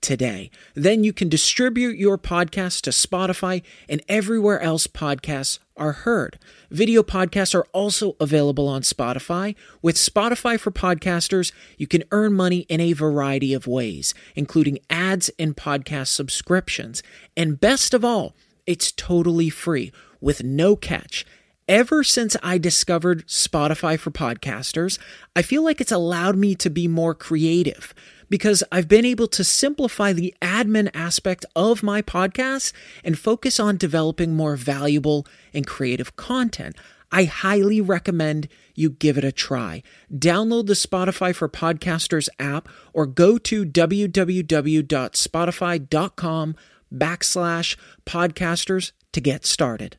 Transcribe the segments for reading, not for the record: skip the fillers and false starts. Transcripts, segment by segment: today. Then you can distribute your podcast to Spotify and everywhere else podcasts are heard. Video podcasts are also available on Spotify. With Spotify for Podcasters, you can earn money in a variety of ways, including ads and podcast subscriptions. And best of all, it's totally free with no catch. Ever since I discovered Spotify for Podcasters, I feel like it's allowed me to be more creative because I've been able to simplify the admin aspect of my podcast and focus on developing more valuable and creative content. I highly recommend you give it a try. Download the Spotify for Podcasters app or go to www.spotify.com/podcasters to get started.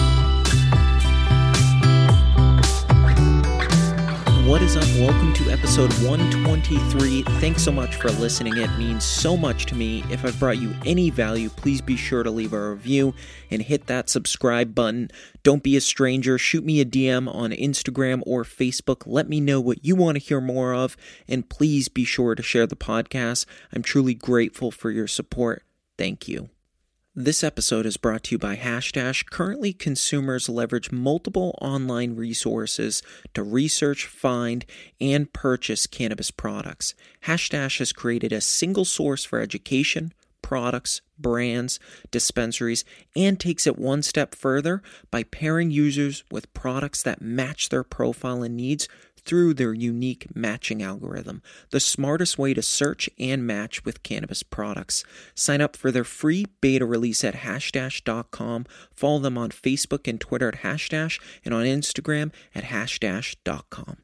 What is up? Welcome to episode 123. Thanks so much for listening. It means so much to me. If I've brought you any value, please be sure to leave a review and hit that subscribe button. Don't be a stranger. Shoot me a DM on Instagram or Facebook. Let me know what you want to hear more of, and please be sure to share the podcast. I'm truly grateful for your support. Thank you. This episode is brought to you by Hashdash. Currently, consumers leverage multiple online resources to research, find, and purchase cannabis products. Hashdash has created a single source for education, products, brands, dispensaries, and takes it one step further by pairing users with products that match their profile and needs through their unique matching algorithm, the smartest way to search and match with cannabis products. Sign up for their free beta release at hashdash.com. Follow them on Facebook and Twitter at hashdash and on Instagram at hashdash.com.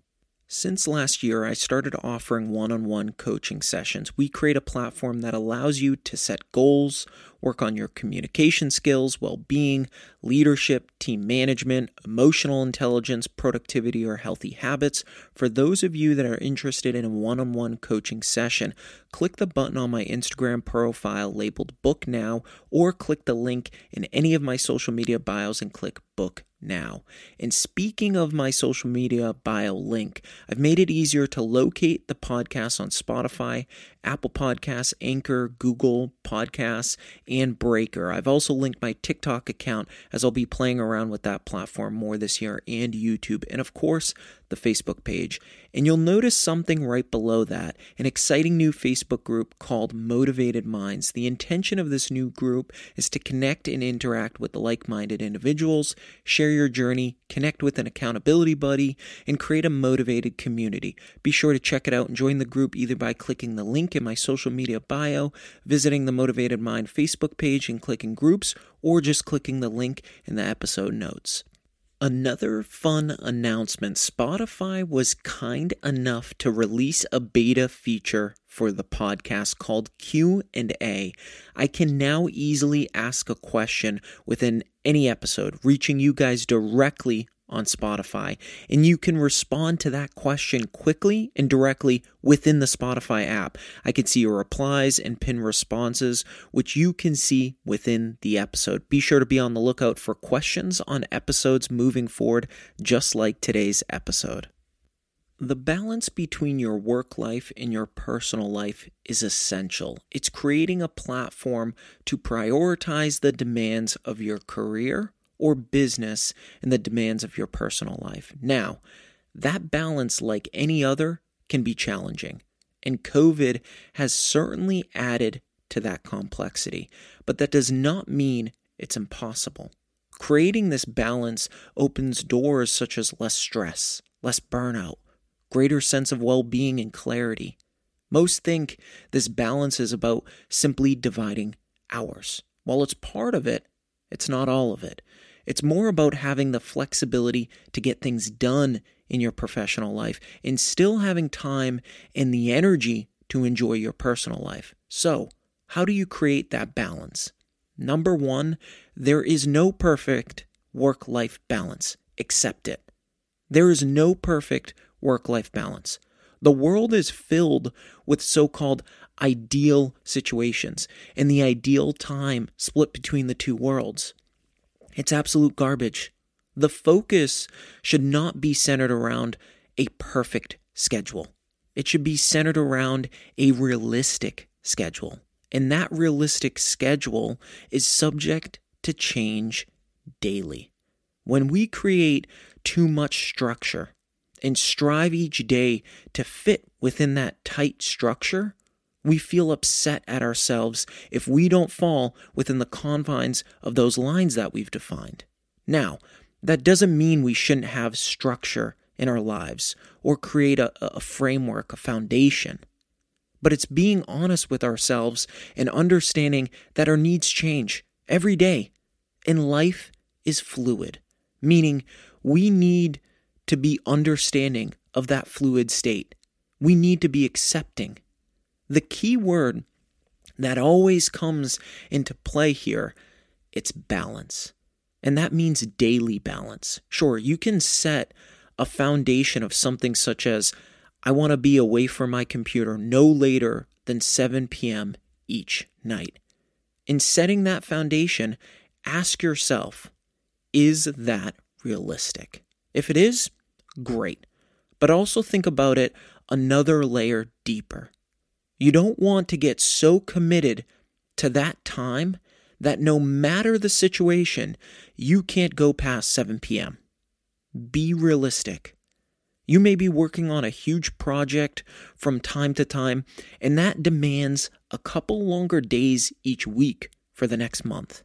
Since last year, I started offering one-on-one coaching sessions. We create a platform that allows you to set goals, work on your communication skills, well-being, leadership, team management, emotional intelligence, productivity, or healthy habits. For those of you that are interested in a one-on-one coaching session, click the button on my Instagram profile labeled Book Now, or click the link in any of my social media bios and click Book Now. And speaking of my social media bio link, I've made it easier to locate the podcast on Spotify, Apple Podcasts, Anchor, Google Podcasts, and Breaker. I've also linked my TikTok account as I'll be playing around with that platform more this year, and YouTube, and of course, the Facebook page. And you'll notice something right below that, an exciting new Facebook group called Motivated Minds. The intention of this new group is to connect and interact with like-minded individuals, share your journey, connect with an accountability buddy, and create a motivated community. Be sure to check it out and join the group either by clicking the link in my social media bio, visiting the Motivated Mind Facebook page and clicking groups, or just clicking the link in the episode notes. Another fun announcement. Spotify was kind enough to release a beta feature for the podcast called Q&A. I can now easily ask a question within any episode, reaching you guys directly on Spotify, and you can respond to that question quickly and directly within the Spotify app. I can see your replies and pin responses, which you can see within the episode. Be sure to be on the lookout for questions on episodes moving forward, just like today's episode. The balance between your work life and your personal life is essential. It's creating a platform to prioritize the demands of your career or business and the demands of your personal life. Now, that balance, like any other, can be challenging, and COVID has certainly added to that complexity, but that does not mean it's impossible. Creating this balance opens doors such as less stress, less burnout, greater sense of well-being and clarity. Most think this balance is about simply dividing hours. While it's part of it, it's not all of it. It's more about having the flexibility to get things done in your professional life and still having time and the energy to enjoy your personal life. So, how do you create that balance? Number one, there is no perfect work-life balance. Accept it. There is no perfect work-life balance. The world is filled with so-called ideal situations and the ideal time split between the two worlds. It's absolute garbage. The focus should not be centered around a perfect schedule. It should be centered around a realistic schedule. And that realistic schedule is subject to change daily. When we create too much structure and strive each day to fit within that tight structure, we feel upset at ourselves if we don't fall within the confines of those lines that we've defined. Now, that doesn't mean we shouldn't have structure in our lives or create a framework, a foundation. But it's being honest with ourselves and understanding that our needs change every day. And life is fluid, meaning we need to be understanding of that fluid state. We need to be accepting. The key word that always comes into play here, it's balance. And that means daily balance. Sure, you can set a foundation of something such as, I want to be away from my computer no later than 7 p.m. each night. In setting that foundation, ask yourself, is that realistic? If it is, great. But also think about it another layer deeper. You don't want to get so committed to that time that no matter the situation, you can't go past 7 p.m. Be realistic. You may be working on a huge project from time to time, and that demands a couple longer days each week for the next month.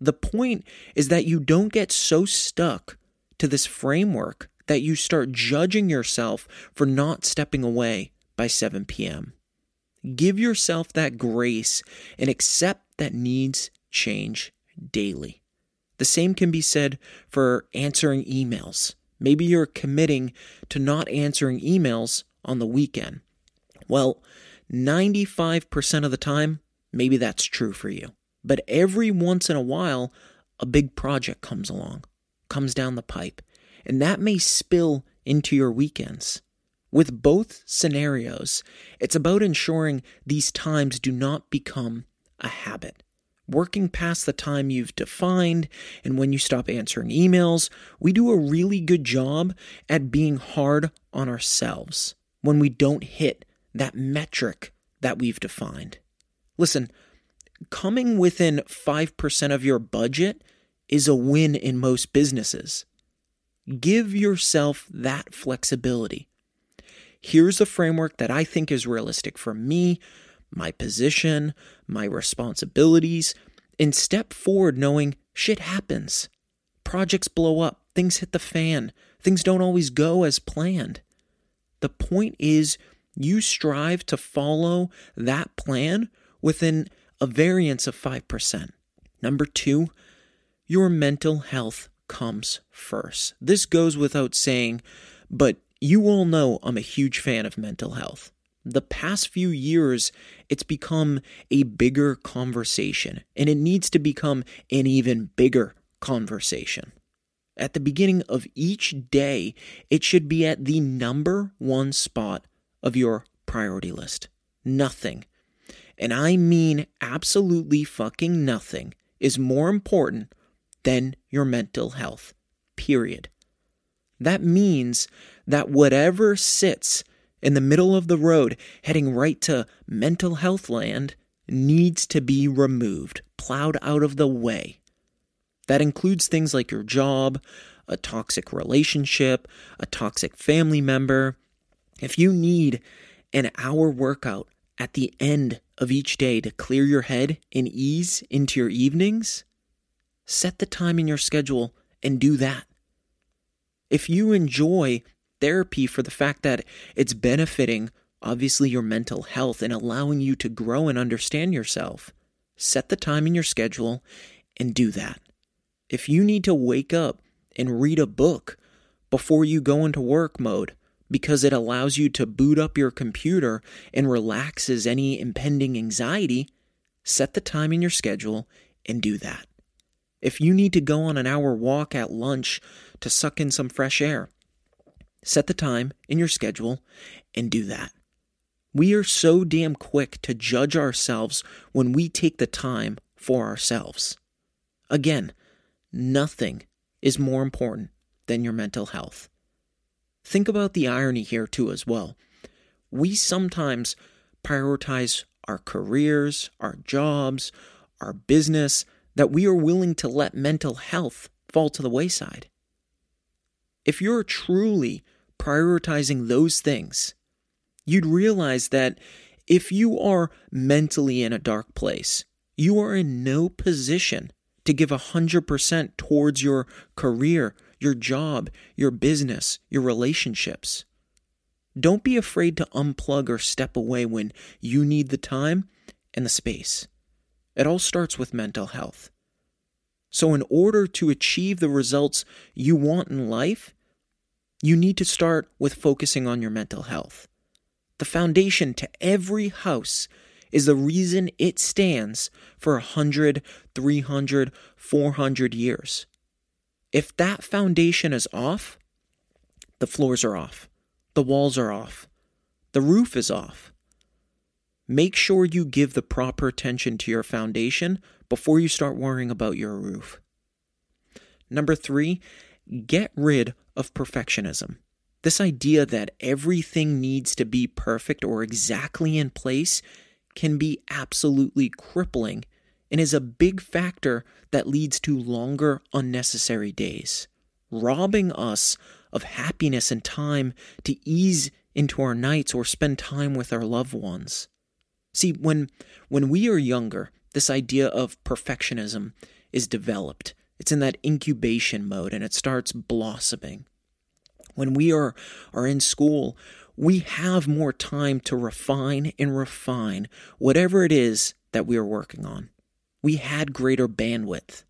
The point is that you don't get so stuck to this framework that you start judging yourself for not stepping away by 7 p.m. Give yourself that grace and accept that needs change daily. The same can be said for answering emails. Maybe you're committing to not answering emails on the weekend. Well, 95% of the time, maybe that's true for you. But every once in a while, a big project comes along, comes down the pipe, and that may spill into your weekends. With both scenarios, it's about ensuring these times do not become a habit. Working past the time you've defined and when you stop answering emails, we do a really good job at being hard on ourselves when we don't hit that metric that we've defined. Listen, coming within 5% of your budget is a win in most businesses. Give yourself that flexibility. Here's a framework that I think is realistic for me, my position, my responsibilities, and step forward knowing shit happens. Projects blow up, things hit the fan, things don't always go as planned. The point is you strive to follow that plan within a variance of 5%. Number two, your mental health comes first. This goes without saying, but you all know I'm a huge fan of mental health. The past few years, it's become a bigger conversation, and it needs to become an even bigger conversation. At the beginning of each day, it should be at the number one spot of your priority list. Nothing, and I mean absolutely fucking nothing, is more important than your mental health, period. That means that whatever sits in the middle of the road heading right to mental health land needs to be removed, plowed out of the way. That includes things like your job, a toxic relationship, a toxic family member. If you need an hour workout at the end of each day to clear your head and ease into your evenings, set the time in your schedule and do that. If you enjoy therapy for the fact that it's benefiting, obviously, your mental health and allowing you to grow and understand yourself. Set the time in your schedule and do that. If you need to wake up and read a book before you go into work mode because it allows you to boot up your computer and relaxes any impending anxiety, set the time in your schedule and do that. If you need to go on an hour walk at lunch to suck in some fresh air, set the time in your schedule and do that. We are so damn quick to judge ourselves when we take the time for ourselves. Again, nothing is more important than your mental health. Think about the irony here too as well. We sometimes prioritize our careers, our jobs, our business, that we are willing to let mental health fall to the wayside. If you're truly prioritizing those things, you'd realize that if you are mentally in a dark place, you are in no position to give 100% towards your career, your job, your business, your relationships. Don't be afraid to unplug or step away when you need the time and the space. It all starts with mental health. So in order to achieve the results you want in life, you need to start with focusing on your mental health. The foundation to every house is the reason it stands for 100, 300, 400 years. If that foundation is off, the floors are off, the walls are off, the roof is off. Make sure you give the proper attention to your foundation before you start worrying about your roof. Number 3, get rid of perfectionism. This idea that everything needs to be perfect or exactly in place can be absolutely crippling and is a big factor that leads to longer, unnecessary days, robbing us of happiness and time to ease into our nights or spend time with our loved ones. See, when we are younger, this idea of perfectionism is developed. It's in that incubation mode and it starts blossoming. When we are in school, we have more time to refine whatever it is that we are working on. We had greater bandwidth.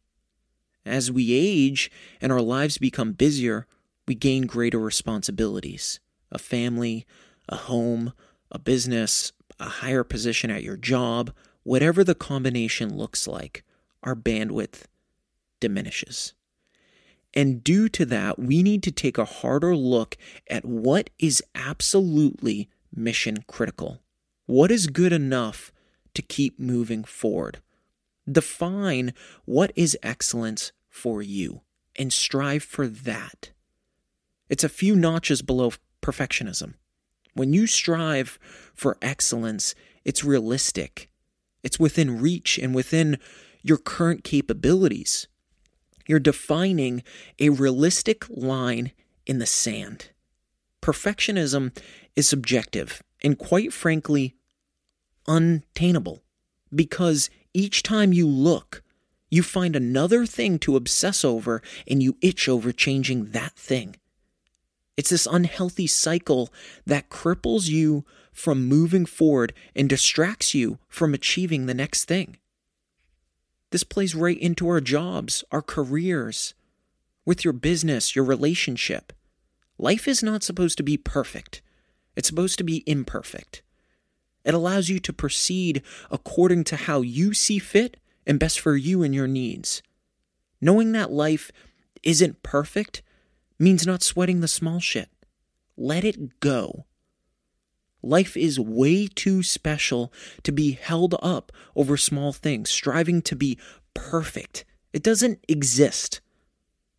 As we age and our lives become busier, we gain greater responsibilities. A family, a home, a business, a higher position at your job, whatever the combination looks like, our bandwidth diminishes. And due to that, we need to take a harder look at what is absolutely mission critical. What is good enough to keep moving forward? Define what is excellence for you and strive for that. It's a few notches below perfectionism. When you strive for excellence, it's realistic. It's within reach and within your current capabilities. You're defining a realistic line in the sand. Perfectionism is subjective and, quite frankly, untainable, because each time you look, you find another thing to obsess over and you itch over changing that thing. It's this unhealthy cycle that cripples you from moving forward and distracts you from achieving the next thing. This plays right into our jobs, our careers, with your business, your relationship. Life is not supposed to be perfect. It's supposed to be imperfect. It allows you to proceed according to how you see fit and best for you and your needs. Knowing that life isn't perfect means not sweating the small shit. Let it go. Life is way too special to be held up over small things, striving to be perfect. It doesn't exist.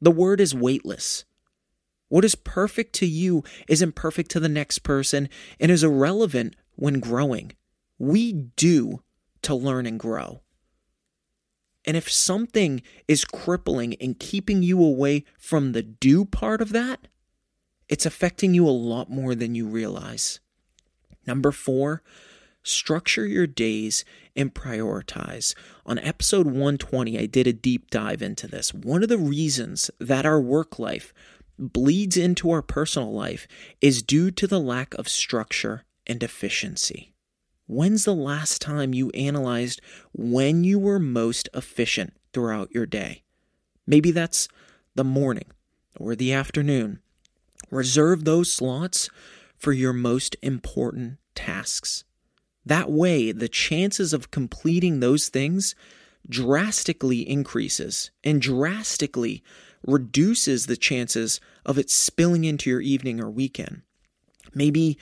The word is weightless. What is perfect to you isn't perfect to the next person and is irrelevant when growing. We do to learn and grow. And if something is crippling and keeping you away from the do part of that, it's affecting you a lot more than you realize. Number 4, structure your days and prioritize. On episode 120, I did a deep dive into this. One of the reasons that our work life bleeds into our personal life is due to the lack of structure and efficiency. When's the last time you analyzed when you were most efficient throughout your day? Maybe that's the morning or the afternoon. Reserve those slots for your most important tasks. That way, the chances of completing those things drastically increases and drastically reduces the chances of it spilling into your evening or weekend. Maybe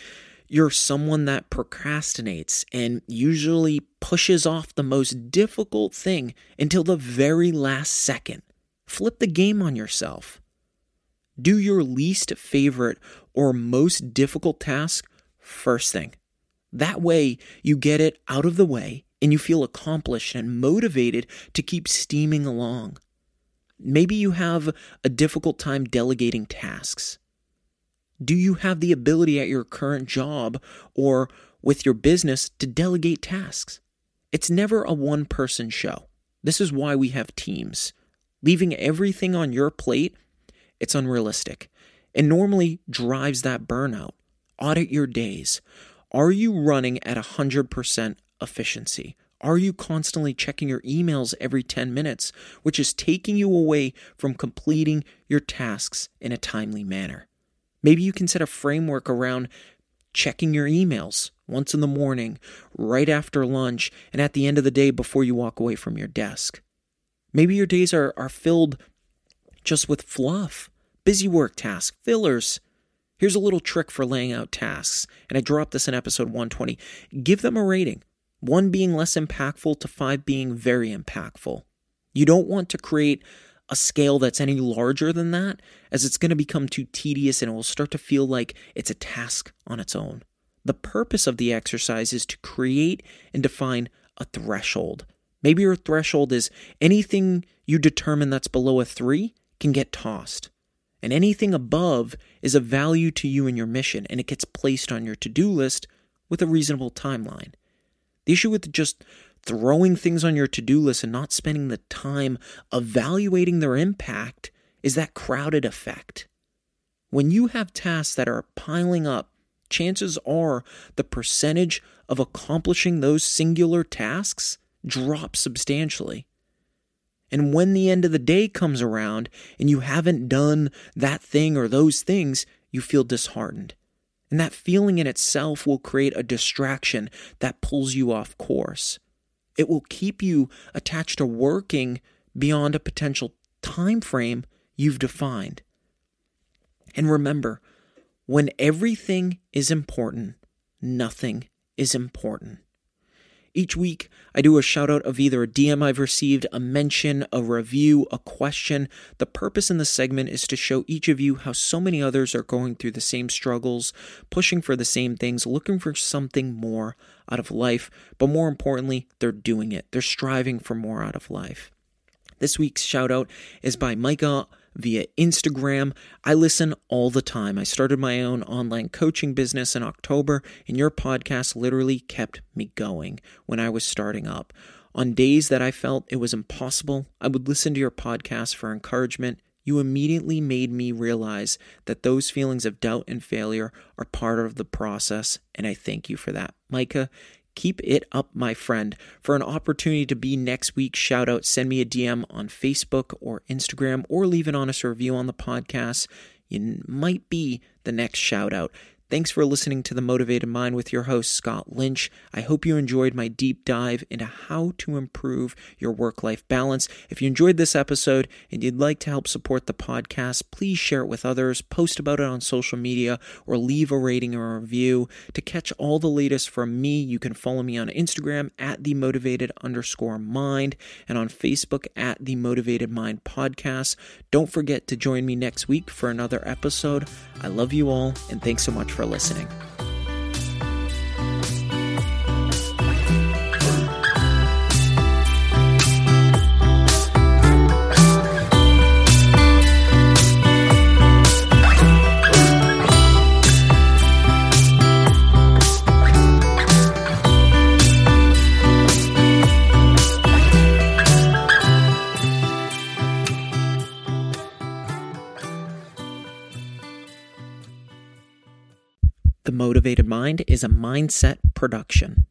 you're someone that procrastinates and usually pushes off the most difficult thing until the very last second. Flip the game on yourself. Do your least favorite or most difficult task first thing. That way, you get it out of the way and you feel accomplished and motivated to keep steaming along. Maybe you have a difficult time delegating tasks. Do you have the ability at your current job or with your business to delegate tasks? It's never a one-person show. This is why we have teams. Leaving everything on your plate, it's unrealistic and normally drives that burnout. Audit your days. Are you running at 100% efficiency? Are you constantly checking your emails every 10 minutes, which is taking you away from completing your tasks in a timely manner? Maybe you can set a framework around checking your emails once in the morning, right after lunch, and at the end of the day before you walk away from your desk. Maybe your days are filled just with fluff, busy work tasks, fillers. Here's a little trick for laying out tasks, and I dropped this in episode 120. Give them a rating, 1 being less impactful to 5 being very impactful. You don't want to create a scale that's any larger than that, as it's going to become too tedious and it will start to feel like it's a task on its own. The purpose of the exercise is to create and define a threshold. Maybe your threshold is anything you determine that's below a 3 can get tossed, and anything above is of value to you and your mission, and it gets placed on your to-do list with a reasonable timeline. The issue with just throwing things on your to-do list and not spending the time evaluating their impact is that crowded effect. When you have tasks that are piling up, chances are the percentage of accomplishing those singular tasks drops substantially. And when the end of the day comes around and you haven't done that thing or those things, you feel disheartened. And that feeling in itself will create a distraction that pulls you off course. It will keep you attached to working beyond a potential time frame you've defined. And remember, when everything is important, nothing is important. Each week, I do a shout out of either a DM I've received, a mention, a review, a question. The purpose in this segment is to show each of you how so many others are going through the same struggles, pushing for the same things, looking for something more out of life. But more importantly, they're doing it. They're striving for more out of life. This week's shout out is by Micah via Instagram. I listen all the time. I started my own online coaching business in October, and your podcast literally kept me going when I was starting up. On days that I felt it was impossible, I would listen to your podcast for encouragement. You immediately made me realize that those feelings of doubt and failure are part of the process, and I thank you for that. Micah, keep it up, my friend. For an opportunity to be next week's shout out, send me a DM on Facebook or Instagram, or leave an honest review on the podcast. You might be the next shout out. Thanks for listening to The Motivated Mind with your host, Scott Lynch. I hope you enjoyed my deep dive into how to improve your work-life balance. If you enjoyed this episode and you'd like to help support the podcast, please share it with others, post about it on social media, or leave a rating or a review. To catch all the latest from me, you can follow me on Instagram at themotivated_mind and on Facebook at The Motivated Mind Podcast. Don't forget to join me next week for another episode. I love you all, and thanks so much for listening. Motivated Mind is a mindset production.